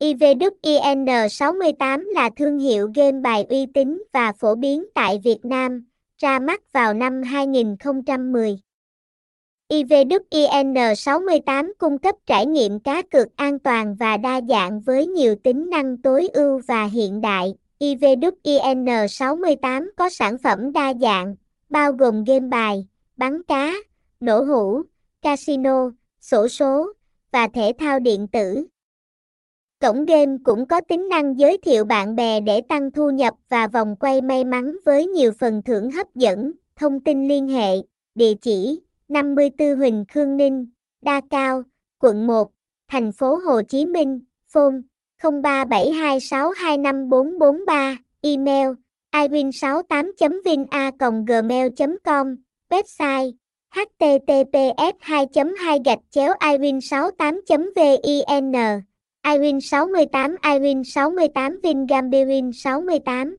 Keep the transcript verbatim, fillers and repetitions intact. ivduk in sáu mươi tám là thương hiệu game bài uy tín và phổ biến tại Việt Nam, ra mắt vào năm hai nghìn không trăm mười. ivduk in sáu mươi tám cung cấp trải nghiệm cá cược an toàn và đa dạng với nhiều tính năng tối ưu và hiện đại. ivduk in sáu mươi tám có sản phẩm đa dạng, bao gồm game bài, bắn cá, nổ hũ, casino, xổ số và thể thao điện tử. Cổng game cũng có tính năng giới thiệu bạn bè để tăng thu nhập và vòng quay may mắn với nhiều phần thưởng hấp dẫn. Thông tin liên hệ: địa chỉ năm mươi tư Huỳnh Khương Ninh, Đa Kao, quận một, Thành phố Hồ Chí Minh, phone không ba bảy hai sáu hai năm bốn bốn ba, email i win sáu tám chấm vin a còng gmail chấm com, website https hai chấm hai gạch chéo iwin sáu mươi tám chấm vin iwin sáu mươi tám ivin sáu mươi tám vin gambivin sáu mươi tám.